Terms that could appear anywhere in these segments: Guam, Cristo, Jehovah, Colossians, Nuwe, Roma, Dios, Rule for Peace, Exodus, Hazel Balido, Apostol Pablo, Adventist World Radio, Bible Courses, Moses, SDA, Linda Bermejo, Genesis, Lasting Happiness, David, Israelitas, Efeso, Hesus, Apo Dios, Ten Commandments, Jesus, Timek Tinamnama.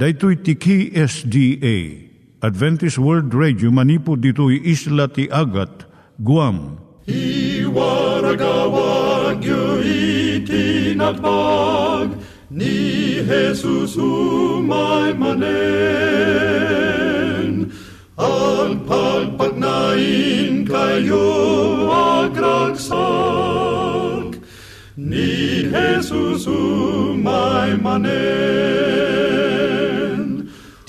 Daitui tiki SDA, Adventist World Radio, manipod ditoy isla ti Agat, Guam. I waragawag yu itinatpag, ni Jesus umay manen. Ang pagpagnain kayo agraksak, ni Jesus umay manen.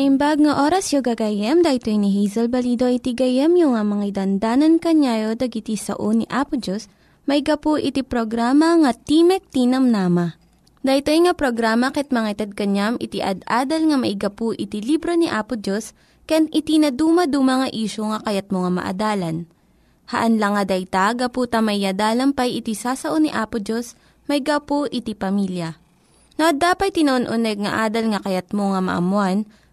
Naimbag nga oras yung gagayem, dahito ni Hazel Balido iti gagayem yung nga mga dandanan kanyayo dagiti sao ni Apo Dios, may gapu iti programa nga Timek Tinamnama. Dahito nga programa ket mangitad kanyam iti ad-adal nga maigapu iti libro ni Apo Dios, ken iti naduma-duma nga isyu nga kayat mo nga maadalan. Haan lang nga dayta, gapu tamayadalampay iti sao ni Apo Dios, may gapu iti pamilya. No, dapay tinon-uneg nga adal nga kayat mo nga maamuan,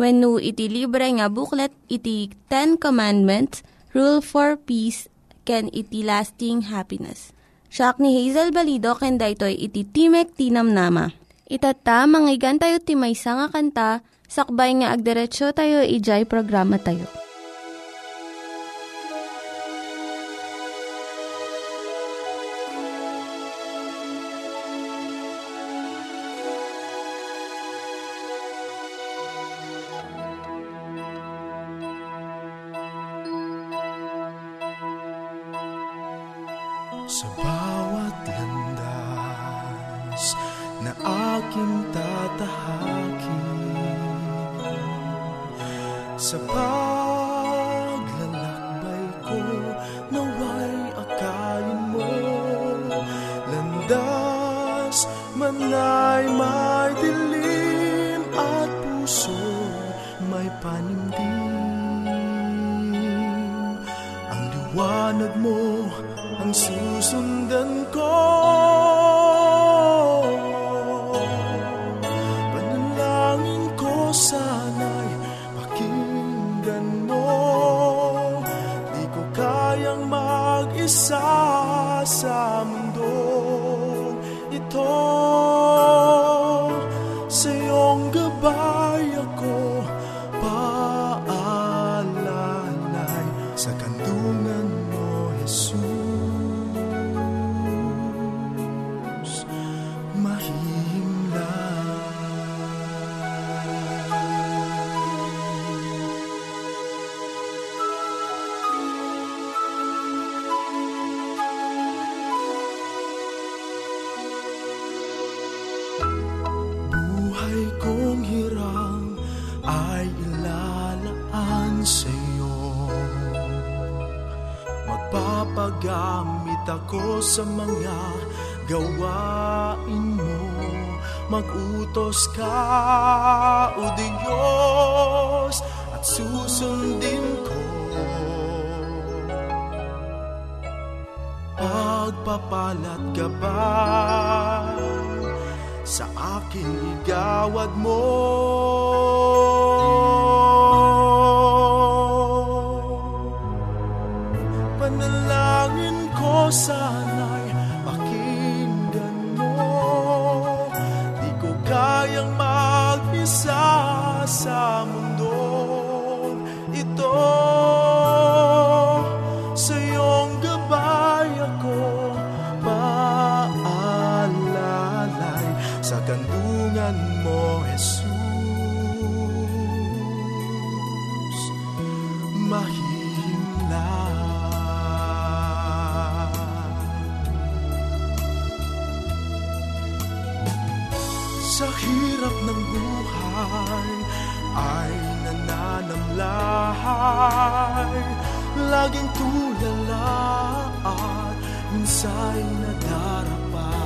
Wenno iti libre nga booklet, iti Ten Commandments, Rule for Peace, ken iti Lasting Happiness. Siak ni Hazel Balido, ken daytoy iti Timek Tinamnama. Itata, manggigan tayo ti maysa nga kanta, sakbay nga agderetsyo tayo, ijay programa tayo. Sa bawat landas na aking tatahakin, sa paglalakbay ko naway akalin mo, landas man ay may dilim at puso may panimdim, ang liwanag mo ang susundan ko. Panalangin ko sana'y pakinggan mo, di ko kayang mag-isa sa mundo ito. Sa iyong gabay ako paalanay, sa kandungan mo, Jesus. Gamit ako sa mga gawain mo, magutos ka, O Diyos, at susundin ko. Pagpapalat ka ba sa akin, igawad mo. Sana'y pakinggan mo, di ko kayang mag-isa sa mundo ito. Sa iyong gabay ako paalalay, sa kandungan mo, Jesus, mahimlay. Sa hirap ng buhay ay nananamlahay, laging tulala at minsa'y nadarapa.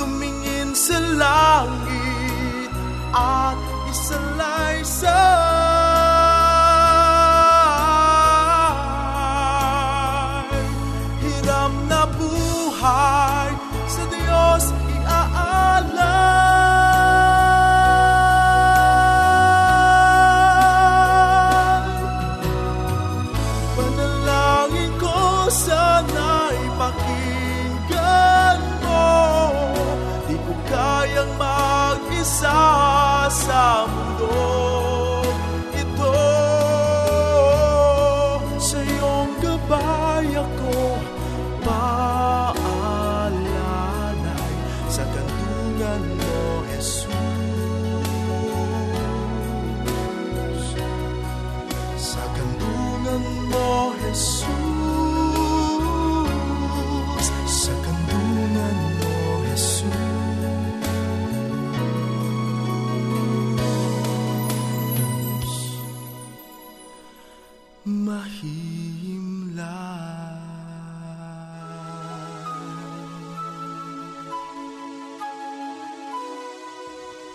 Tumingin sa langit at isalaysay, hirap na buhay sa Diyos iaalay. Panalangin ko sana'y pakinggan mo, di ko kayang mag-isa sa mundo ito. Sa iyong gabay ako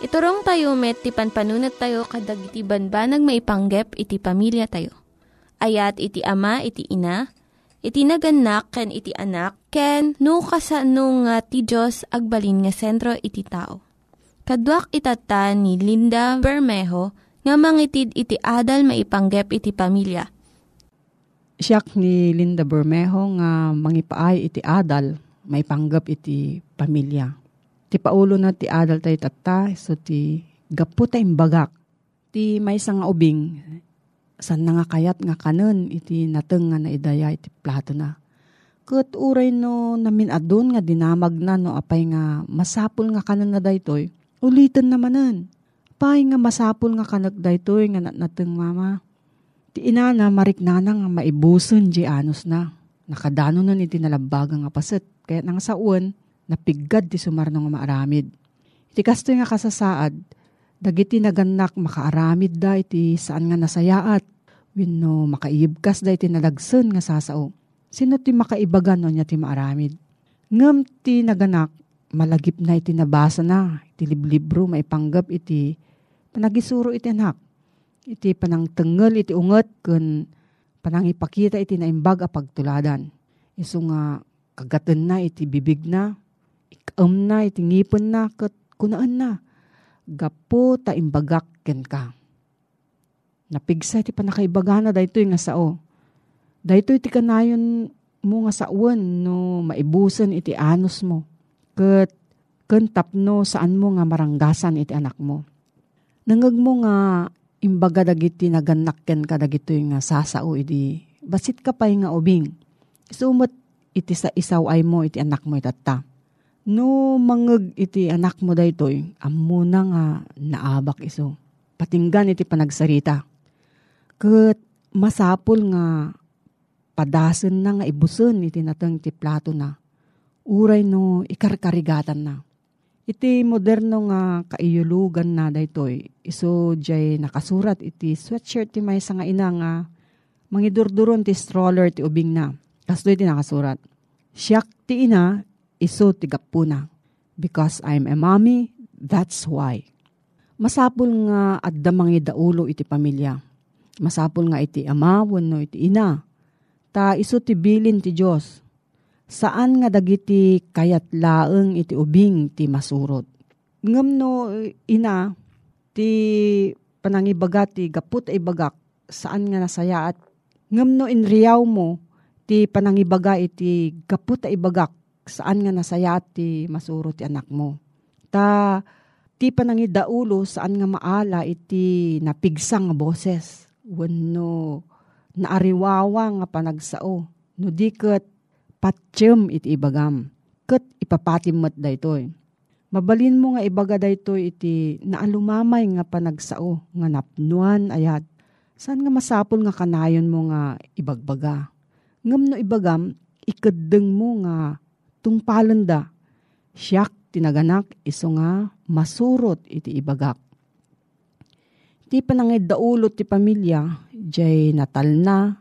Iturong tayo met, ti panpanunat tayo, kadag iti banbanag maipanggep, iti pamilya tayo. Ayat iti ama, iti ina, iti naganak, ken iti anak, ken no kasano nga ti Diyos agbalin nga sentro iti tao. Kaduak itata ni Linda Bermejo, nga mangitid iti adal maipanggep iti pamilya. Siak ni Linda Bermejo nga mangipaay iti adal maipanggep iti pamilya. Ti paulo na ti adal tayo tata, so ti gapu tayo bagak. Ti may isang nga ubing, san na nga kayat nga kanon, iti nateng nga naidaya, iti plato na. Kat uray no namin adun nga dinamag na no, apay nga masapul nga kanon na daytoy, ulitan namanan. Apay nga masapul nga kanon daytoy, nga nateng mama. Ti ina na mariknana nga maibusan, jianos na. Nakadano nun iti nalabagang nga paset, kaya nang saun, napigad ti sumarno nga maaramid. Iti kasto nga kasasaad, dagiti naganak makaaramid da iti saan nga nasayaat, wenno makaibkas da iti nalagsen nga sasao. Sino ti makaibagan no nya ti maaramid? Ngem ti naganak, malagip na iti nabasa na, iti liblibro maipanggap iti panagisuro iti anak. Iti panangtengel iti unget, ken panangipakita iti naimbag a pagtuladan. Isu nga kagaten na iti bibig na, na, itingipon na, kat kunaan na. Gapo ta imbagak ken ka. Napigsa iti panakaibagana daytoy nga sao. Daytoy iti kanayon mo nga saon no maibusan iti anos mo. Kat kentapno saan mo nga maranggasan iti anak mo. Nangag mo nga imbaga dagiti naganak ken ka dagitoy nga sasao iti basit ka pay nga ubing. Sumot iti sa isaway mo iti anak mo itata. No mangeg iti anak mo daytoy, ammo na nga naabak iso. Patinggan iti panagsarita. Ket masapol nga padasen na nga ibusen iti nateng ti plato na. Uray no ikarkarigatan na. Iti moderno nga kaiyulugan na daytoy. Iso jay nakasurat iti sweatshirt ti maysa nga ina nga mangidurduron ti stroller ti ubing na. Kasto iti nakasurat. Siak ti ina iso tigapuna. Because I'm a mommy, that's why. Masapul nga at damang idaulo iti pamilya. Masapul nga iti ama, wenno iti ina. Ta iso ti bilin ti Diyos. Saan nga dagiti kayat laeng iti ubing ti masurot. Ngem no ina, ti panangibaga ti gaput ay bagak. Saan nga nasayaat. Ngem no inriyaw mo, ti panangibaga iti gaput ay bagak. Saan nga nasayat ti masuro ti anak mo. Ta ti panangidaulo saan nga maala iti napigsang nga boses. Wenno naariwawa nga panagsao. No di ket patsyem iti ibagam. Ket ipapatimmet daytoy. Mabalin mo nga ibaga daytoy iti naalumamay nga panagsao nga napnuan ayat. Saan nga masapol nga kanayon mo nga ibagbaga. Ngem no ibagam ikeddeng mo nga tung palanda, siak tinaganak iso nga masurot iti ibagak. Ti panangid daulot ti pamilya, jay natalna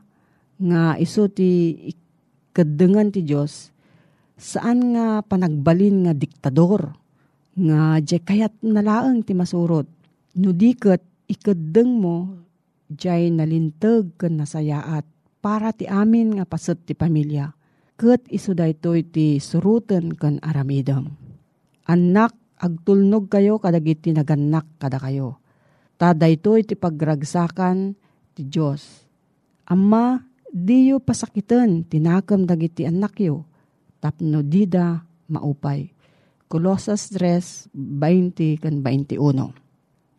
nga iso ti ikadengan ti Diyos, saan nga panagbalin nga diktador, nga jay kayat nalaeng ti masurot. Nudiket ikadeng mo, jay nalintag ken nasayaat, para ti amin nga paset ti pamilya. Ket iso daytoy ti suruten ken aramidem. Anak, agtulnog kayo kadagiti naganak kada kayo. Tadaytoy ti pagragsakan ti Dios. Amma, diyo pasakiten tinakam dagiti anak yo. Tapno dida maupay. Colossians 3:20-21.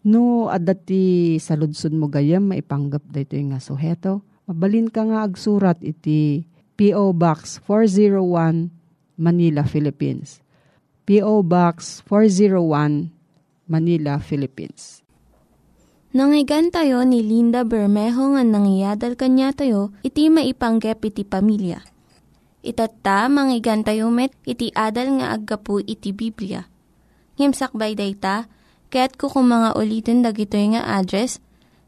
No adati sa ludsod mo gayam maipanggap daytoy nga suheto. Mabalin ka nga agsurat iti P.O. Box 401, Manila, Philippines. P.O. Box 401, Manila, Philippines. Nangyigan tayo ni Linda Bermejo nga nangyadal kanya tayo iti maipanggep iti pamilya. Itata, mangyigan tayo met iti adal nga aggapu iti Biblia. Ngimsakbay dayta, kaya't kukumanga ulitin dagito nga address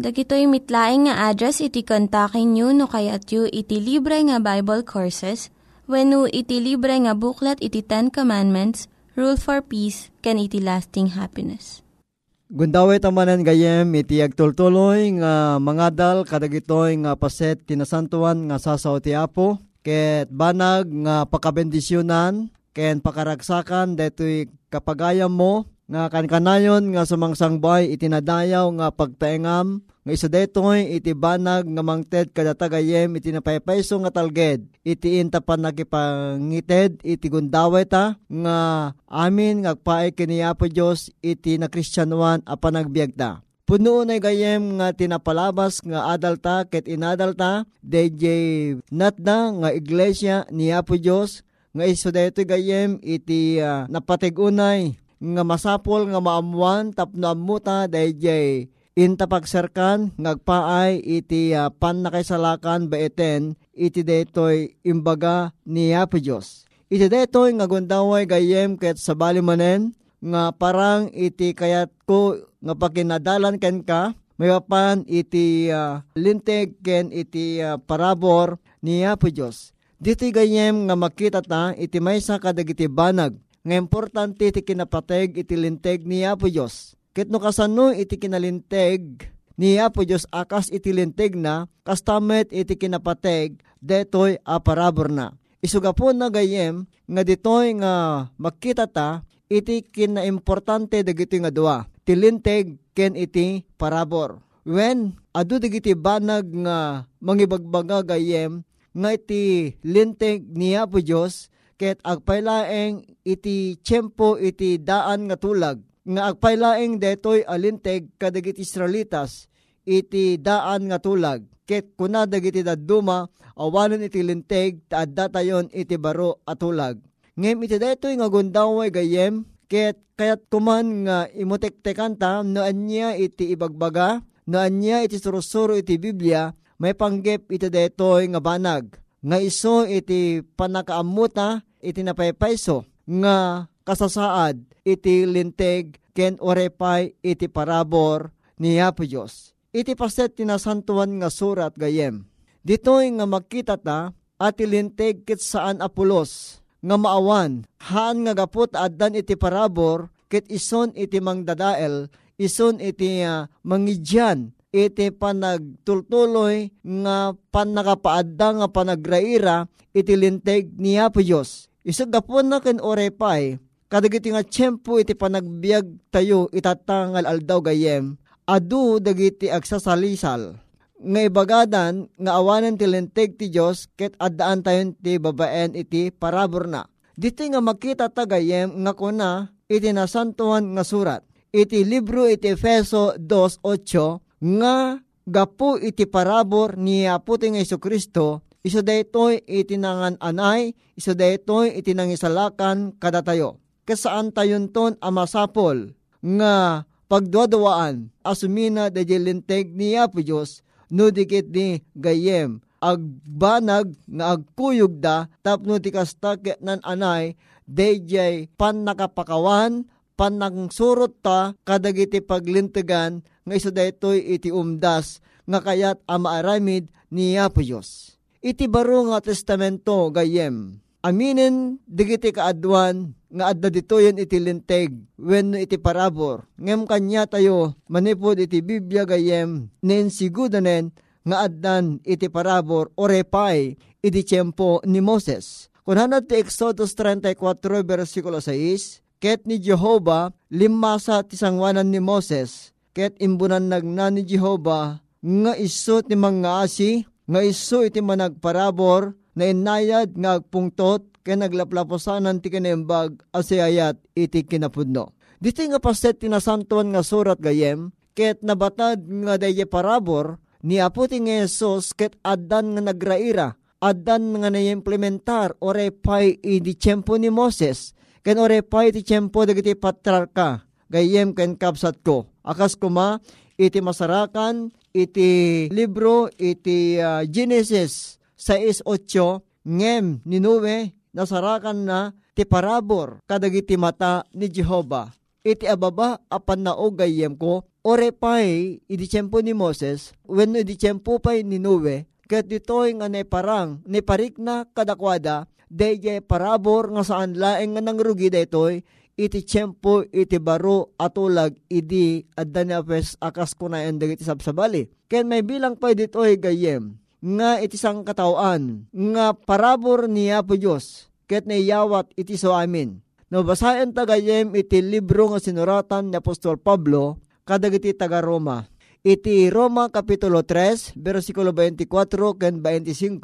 Dagitoy mitlaing nga address iti kontakin nyo no kayat yu iti libre nga Bible Courses wenno iti libre nga buklat iti Ten Commandments, Rule for Peace, ken iti Lasting Happiness. Gundaway tamanan gayem iti agtultuloy nga mangadal kadagitoy nga paset tinasantuan nga sasaw ti Apo ket banag nga pakabendisyonan ken pakaragsakan daytoy kapagayam mo nga kankanayon nga sumangsangboy itinadayaw nga pagtaengam nga isa detoy iti banag nga mangted kadatagayem iti napaypayso nga talged iti inta panagipangited iti gundaway ta nga amin ngagpaay kini Apo Dios iti na Kristiyanuan a panagbiagta. Punoon ay gayem nga tinapalabas nga adalta ket inadalta dayjay natna nga iglesia ni Apo Dios nga isu daytoy gayem iti napatigunay nga masapol nga maamuan tapno amuta dayjay intapagserkan ngagpaay iti pannakaisalakan baiten iti daytoy imbaga ni Apo Dios. Iti daytoy nga gundaway gayem ket sabali manen nga parang iti kayat ko nga pakinadalan ken ka mayapan iti linteg ken iti parabor ni Apo Dios. Diti gayem nga makita ta iti maysa kadagiti banag nga importante iti kinapateg iti linteg ni Apo Dios. Ket no kasano iti kinalinteg ni Apo Dios akas iti linteg na kastamet iti kinapateg detoy a parabor na. Isugapon na gayem nga ditoy nga makita ta iti kinaimportante dagiti nga dua. Iti linteg ken iti parabor. Wen adu dagiti banag nga mangibagbaga gayem nga iti linteg ni Apo Dios ket agpailaeng iti tiyempo iti daan nga tulag. Nga agpailaeng detoy alinteg kadagiti Israelitas iti daan nga tulag. Ket kuna dagiti daduma awanon iti linteg taadda tayon iti baro at tulag. Ngem iti detoy nga gundaway gayem ket kayat kuman nga imutektekan ta noan niya iti ibagbaga, noan niya iti surusuro iti Biblia, may panggep iti detoy nga banag. Nga iso iti panakaamuta iti napaypayso nga kasasaad iti linteg ken orepay iti parabor ni Apo Dios. Iti paset tinasantuan nga surat gayem. Ditoy nga makita ta ati linteg ket saan apulos nga maawan haan nga gapot addan iti parabor ket ison iti mangdadael, ison iti mangidyan iti panagtultuloy nga panakapaadda nga panagraira iti linteg ni Apo Dios. Isagapon na ken orepay kadagiti nga tiyempo iti panagbiag tayo itatangal aldaw gayem adu dagiti agsasalisal nga ibagadan nga awanan ti linteg ti Dios ket addaan tayon ti babaen iti parabor na. Diti nga makita ta gayem nga kuna iti nasantuan nga surat. iti libro iti Efeso 2:8 nga gapu iti parabor ni aputing Jesucristo iso daytoy iti nangananay iso daytoy iti nangisalakan kadatayo. Kasaan tayon ton amasapol nga pagduadawaan asumina dayjay linteg ni Apo Dios no dikit ni gayem agbanag nga agkuyog da tapno ti kastak nan anay dayjay pannakapakawan panangsurot ta kadagiti paglintegan nga iso daytoy iti umdas nga kayat amaaramid ni Apo Dios. Iti baro nga testamento gayem aminen digiti kaadwan nga adda ditoyen iti linteg wenno iti parabor ngem kanya tayo manipod iti Biblia gayem nen sigudanen nga addan iti parabor orepay iti tiempo ni Moses kunhanat ti Exodus 34 versikulo 6 ket ni Jehovah limasa ti sangwanan ni Moses ket imbunan nagna ni Jehovah nga isu ti mangaasi nga isu iti managparabor na inayad nga agpungtot kaya naglaplaposanan ti kinembag asayayat iti kinapudno. Dito nga paset tinasantuan nga surat gayem, ket nabatad nga daye parabor ni aputing Hesus ket addan nga nagraira, addan nga naimplementar orepay iti tiyempo ni Moses, ken orepay iti tiyempo dagiti patrarka, gayem ken kapsat ko. Akas kuma iti masarakan, iti libro, iti Genesis 6:8 ngem ni Nuwe, nasarakan na ti parabor kadagiti mata ni Jehovah. Iti ababa apan naog gayem ko orepay idi tiyempo ni Moses wenno idi tiyempo pay ni Nuwe ket ditoy nga ne parang ne parikna kadakwada dayjay parabor nga saan laeng nga nangrugi daytoy iti tiyempo iti baro atulag idi adda ni Apes akas kunaen dagiti sabsabali ken may bilang pay ditoy gayem nga iti sangkatawaan nga parabor ni Apo Dios ket naiyawat iti so amin. No basaen tagayem iti libro nga sinuratan ni Apostol Pablo kadagiti taga Roma. Iti Roma kapitulo 3 versikulo 24 ken 25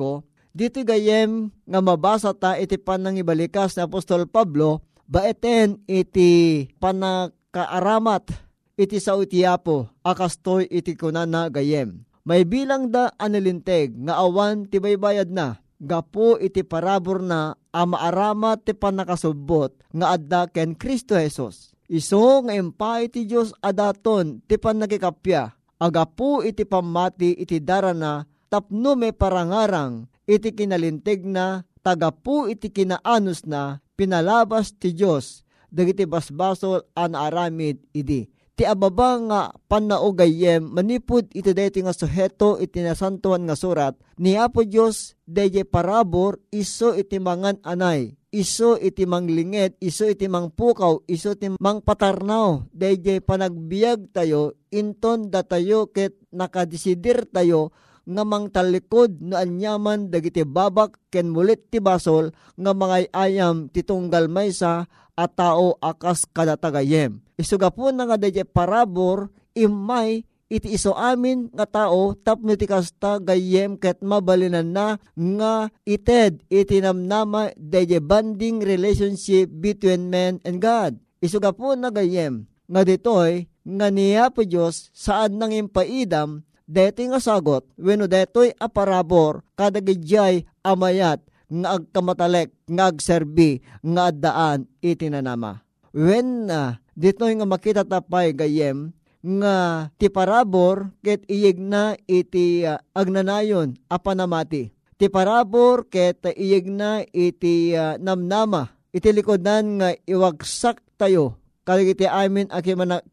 dito gayem nga mabasa ta iti panangibalikas ni Apostol Pablo baeten iti panakaaramat iti sao iti Apo akastoy iti kunana gayem. May bilang da anilinteg nga awan ti baybayad na gapo iti parabor na amaarama ti panakasubot nga adda ken Cristo Jesus. Iso nga empay ti Dios adaton ti panakikapya agapo iti pamati iti darana tapno may parangarang iti kinalinteg na tagapo iti kinaanos na pinalabas ti Dios dagiti basbasol an aramid idi. Ti ababa nga panaogayem manipud iti daytoy nga suheto iti nasantuan nga surat ni Apo Dios dayjay parabor iso iti mangananay iso iti manglinget iso iti mangpukaw iso iti mangpatarnaw dayjay panagbiag tayo inton datayo ket nakadesidir tayo nga mangtalikod no anyaman dagiti babak ken mulit ti basol nga mangayayam titunggal maysa at tao akas kadatagayem. Isugapon na nga dayjay parabor imay iti iso amin nga tao tapno ti kasta gayem ket mabalinan na nga ited iti namnama dayjay bonding relationship between man and God. Isugapon na gayem nga ditoy nga ni Apo Dios saad nang impaidam daytoy nga sagot wenno daytoy a parabor kadagidjay amayat nga agkamatalek, nga agserbi, nga addaan itinanama. When dito'y nga makita tapay gayem, nga ti parabor ket iyeg na iti agnanayon, apanamati. Ti parabor ket iyeg na iti namnama, itilikodan nga iwagsak tayo, kadagiti amin a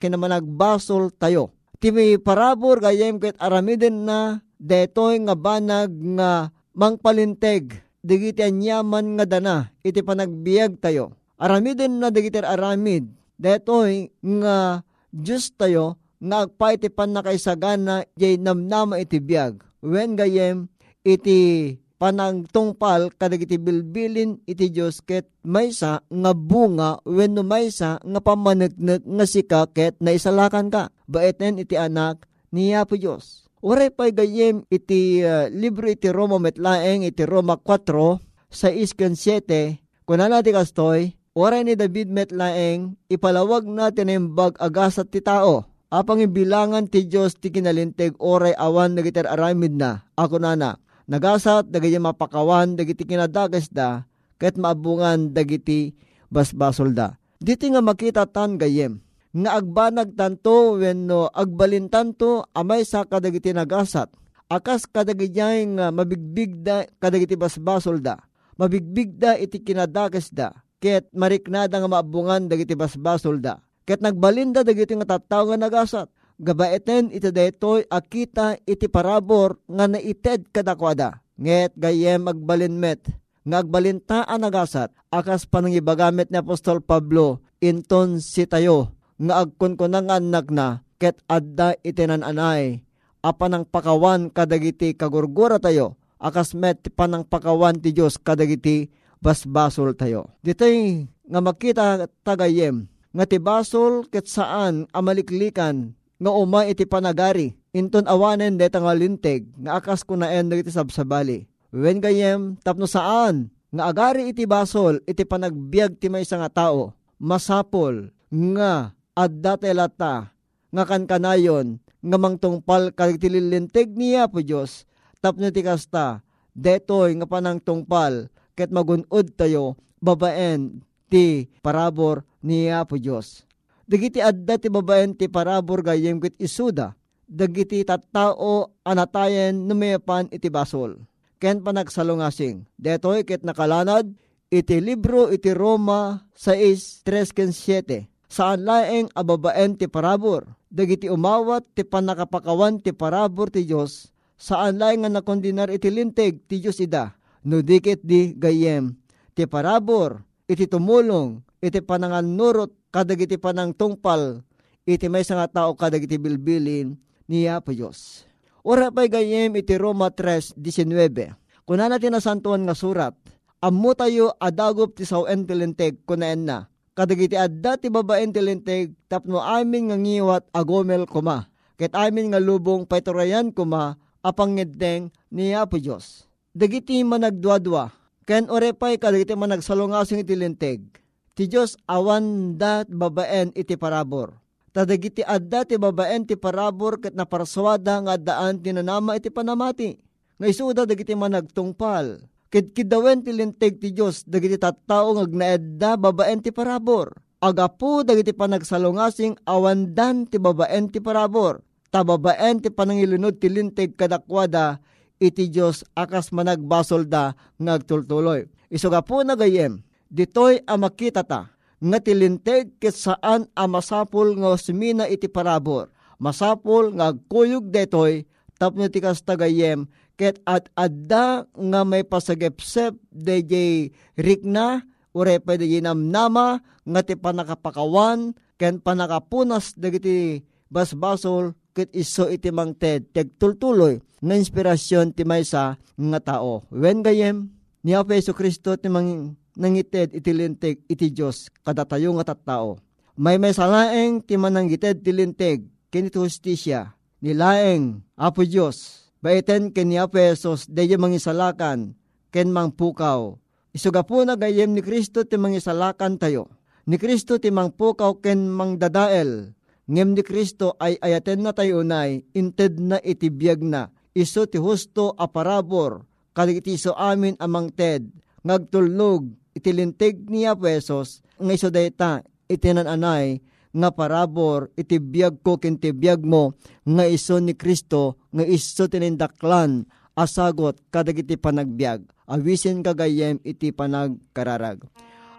kinamanagbasol tayo. Ti parabor gayem ket aramiden na detoy nga banag nga mangpalinteg, digiti anyaman nga dana, iti panagbiag tayo. Aramidin na digiti aramid, detoy nga Diyos tayo, nga agpa iti panakaisagana, jay namnama iti biag. Wen gayem, iti panagtungpal, kadagiti bilbilin iti Diyos, ket maysa nga bunga, wen no maysa nga pamanagnak nga sika, ket naisalakan ka. Baeten iti anak ni Apo Diyos. Uray pa'y gayem iti libro iti Roma metlaeng iti Roma 4, 6, 7, kunana ti kastoy, Oray ni David metlaeng, ipalawag natin ang bag-agasat ti tao. Apang ibilangan ti Diyos ti kinalintig oray awan nagitar aramid na. Ako nana, nagasat dagiti mapakawan dagiti kinadagas da, ket maabungan dagiti basbasol da. Diti nga makita tan gayem. Nga agbanag tanto wenno agbalin tanto amay sa kadagiti nagasat. Akas kadagiti nga mabigbig da kadagiti basbasol da. Mabigbig da iti kinadagas da. Ket mariknada nga maabungan dagiti basbasol da. Ket nagbalinda dagiti nga tattao nga nagasat. Gabaeten iti daytoy akita iti parabor nga naited kadakwada. Nget gayem agbalinmet. Nga agbalintaan nagasat. Akas panangibagamit ni Apostol Pablo. Inton si tayo. Nga agkunkunangan nagna. Ket adda itinananay. Apanang pakawan kadagiti kagurgura tayo. Akas met panang pakawan ti Diyos kadagiti basbasol tayo. Dito'y nga makita tagayem, nga tibasol ket saan amaliklikan, nga uma iti panagari, inton awanen deta nga lintig, nga akas kunaen dagiti sabsabali. Wen gayem, tapno saan, nga agari iti basol, iti panagbiag ti maysa nga tao, masapol, nga adda telata, nga kankanayon, nga mangtungpal kadagiti lilintig ni Apo Dios, tapno ti kasta, detoy nga panangtungpal, ket magunod tayo, babaen ti parabor ni Apo Dios. Dagiti adda ti babaen ti parabor gayem ket isuda, dagiti tattao anatayen numepan iti basol. Ken panagsalungasing, detoy ket nakalanad, iti libro iti Roma 6:3-7. Saan laeng ababaen ti parabor, dagiti umawat ti panakapakawan ti parabor ti Dios, saan laeng nga nakondinar iti lintig ti Dios ida. No dikit di gayem, ti parabor, iti tumulong, iti panangan nurot, kadagiti panang tungpal, iti may nga tao kadagiti bilbilin ni Apo Dios. Ora pa'y gayem iti Roma 3:19. Kuna natin na santuan nga surat, ammo tayo adagop ti sawen tilinteg kunaen na, kadagiti adda ti babaen tilinteg tapno amin nga ngiwat agomel kuma, ket amin nga lubong paiturayan kuma, apang ngedeng ni Apo Dios. Dagiti managduadwa, ken orepay kadagiti managsalungasing iti linteg. Ti Dios awan da babaen iti parabor. Tadagiti adda ti babaen ti parabor ket naparswada nga addaan tinanama iti panamati. Nga isuda dagiti managtungpal. Ket kidawen ti linteg ti Dios dagiti tattao nga agnaedda babaen ti parabor. Agapu dagiti panagsalungasing awandan ti babaen ti parabor. Ta babaen ti panangilunod ti linteg kadakwada. Iti Diyos akas managbasol da ngagtultuloy. Isuga po na gayem, ditoy amakita ta, nga tilinteg ket saan amasapol nga simina iti parabor. Masapol nga agkuyog detoy, tapno ti kasta gayem, ket at adda nga may pasagepsep dejay rikna, urepa dejay namnama, nga ti panakapakawan, ken panakapunas dagiti basbasol, ket iso iti mangted tegtultuloy nga inspirasyon ti maysa nga tao. Wen gayem ni Efeso Cristo ti nangited iti linteg iti Dios kada tayo nga tattao. May salaeng ti manangited ti linteg ken iti hustisya ni laeng Apo Dios. Baiten ken ni Efesos deyo mangisalakan ken mangpukaw. Isuga po na gayem ni Cristo ti mangisalakan tayo. Ni Cristo ti mangpukaw ken mangdadael. Ngem ni Kristo ay ayaten na tayo unay, inted na itibiyag na, iso ti husto a parabor, kadagiti iso amin amang ted, ngagtulnog, itilintig ni Efesos, nga iso dayta, itinananay, nga parabor, itibiyag ko kintibiyag mo, nga iso ni Kristo, nga iso tinindaklan, asagot, kadagiti panagbiag, awisin kagayem, iti panagkararag.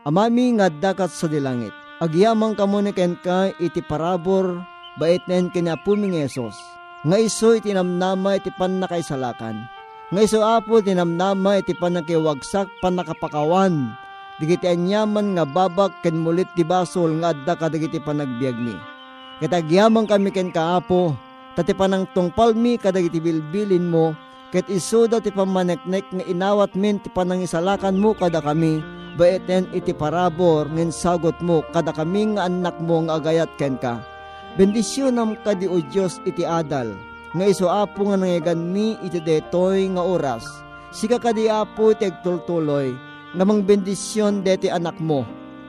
Amami nga dakat sa dilangit, agyamang kamuniken ka iti parabor baitnen kina puming Hesus. Nga iso itinamnama iti panakaisalakan. Nga iso apo tinamnama iti panakiwagsak panakapakawan. Digiti anyaman nga babak ken mulit ti basol nga adda kadagiti panagbiag mi. Ket agyamang kami ken kaapo tati panangtungpal mi kadagiti bilbilin mo. Ket iso da ti pamaneknek nga inawat min ti panangisalakan mo kada kami. Baiten iti parabor ngin sagot mo kada kaming anak mo nga agayat ken ka. Bendisyon ka di o Diyos iti adal. Nga iso apo nga nangyagan mi iti detoy nga oras. Sika ka di apo iti agtultuloy. Namang bendisyon deti anak mo.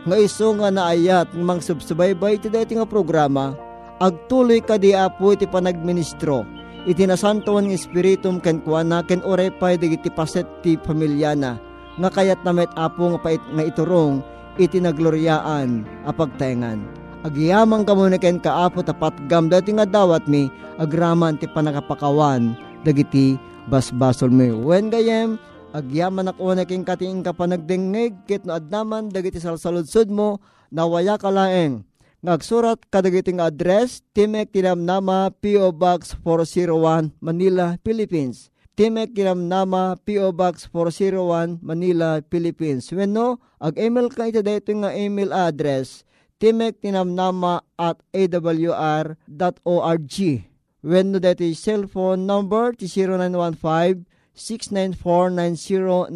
nga iso nga naayat ng mga subsubaybay iti daytoy nga programa agtuloy kadi apo iti panagministro iti nasantuan nga espiritum kenkuana ken orepay dagiti paset ti pamilyana nga kayat namet apo nga pait nga iturong iti nagloryaan a pagtaengan. Agiyamang kamuniken kaapo tapatgam dati nga dawat mi agraman ti panagapakawan dagiti basbasol mi. Wen gayem agyaman ako na king kating kapanagdengeg kit no adnaman dagiti salsaludsud mo nawaya kalaeng. Ngagsurat kadagiting address Timek Tinamnama PO Box 401 Manila, Philippines. Timek Tinamnama PO Box 401 Manila, Philippines. Wenno ag-email ka ito dito nga email address timektinamnama@awr.org. Wenno dito yung cellphone number 0915-694-9092.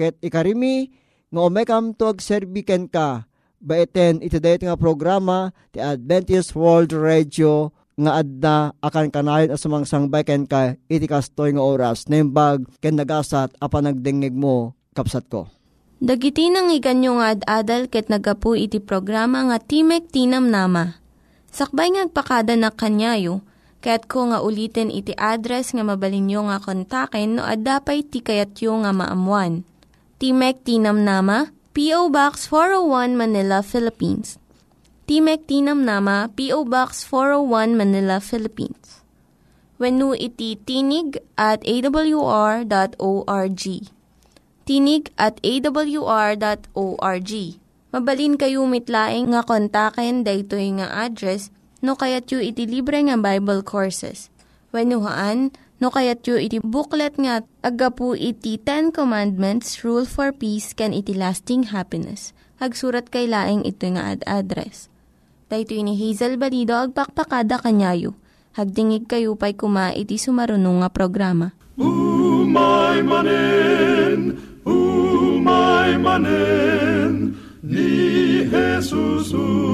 Ket ikarimi, nga umekam tuag serbiken ka, baiten ito dayto nga programa, ti Adventist World Radio, nga adda akan kanayon asumang sangbay ken ka, iti kastoy nga oras, nembag, ken nagasat, apan nagdengeg mo, kapsat ko. Dagiti nangyiganyo nga ad-adal, ket nagapu iti programa nga Timek Tinamnama. Sakbay ngagpakada na kanyayo, kaya't ko nga ulitin iti address nga mabalinyo nga kontaken no ad-dapay ti kayatyo nga maamuan. Timek Tinamnama, P.O. Box 401 Manila, Philippines. Timek Tinamnama, P.O. Box 401 Manila, Philippines. Wenno iti tinig@awr.org. Tinig@awr.org. Mabalin kayo mitlaing nga kontaken daytoy nga address no kayat yu iti libre nga Bible Courses. Wenuhaan, no kayat yu iti booklet nga agapu iti Ten Commandments, Rule for Peace, ken iti Lasting Happiness. Hagsurat kay laeng ito nga ad-address. Daytoy ni Hazel Balido, agpakpakada kanyayo. Hagdingig kayo pa'y kuma iti sumarunong nga programa. Umay manen, ni Jesus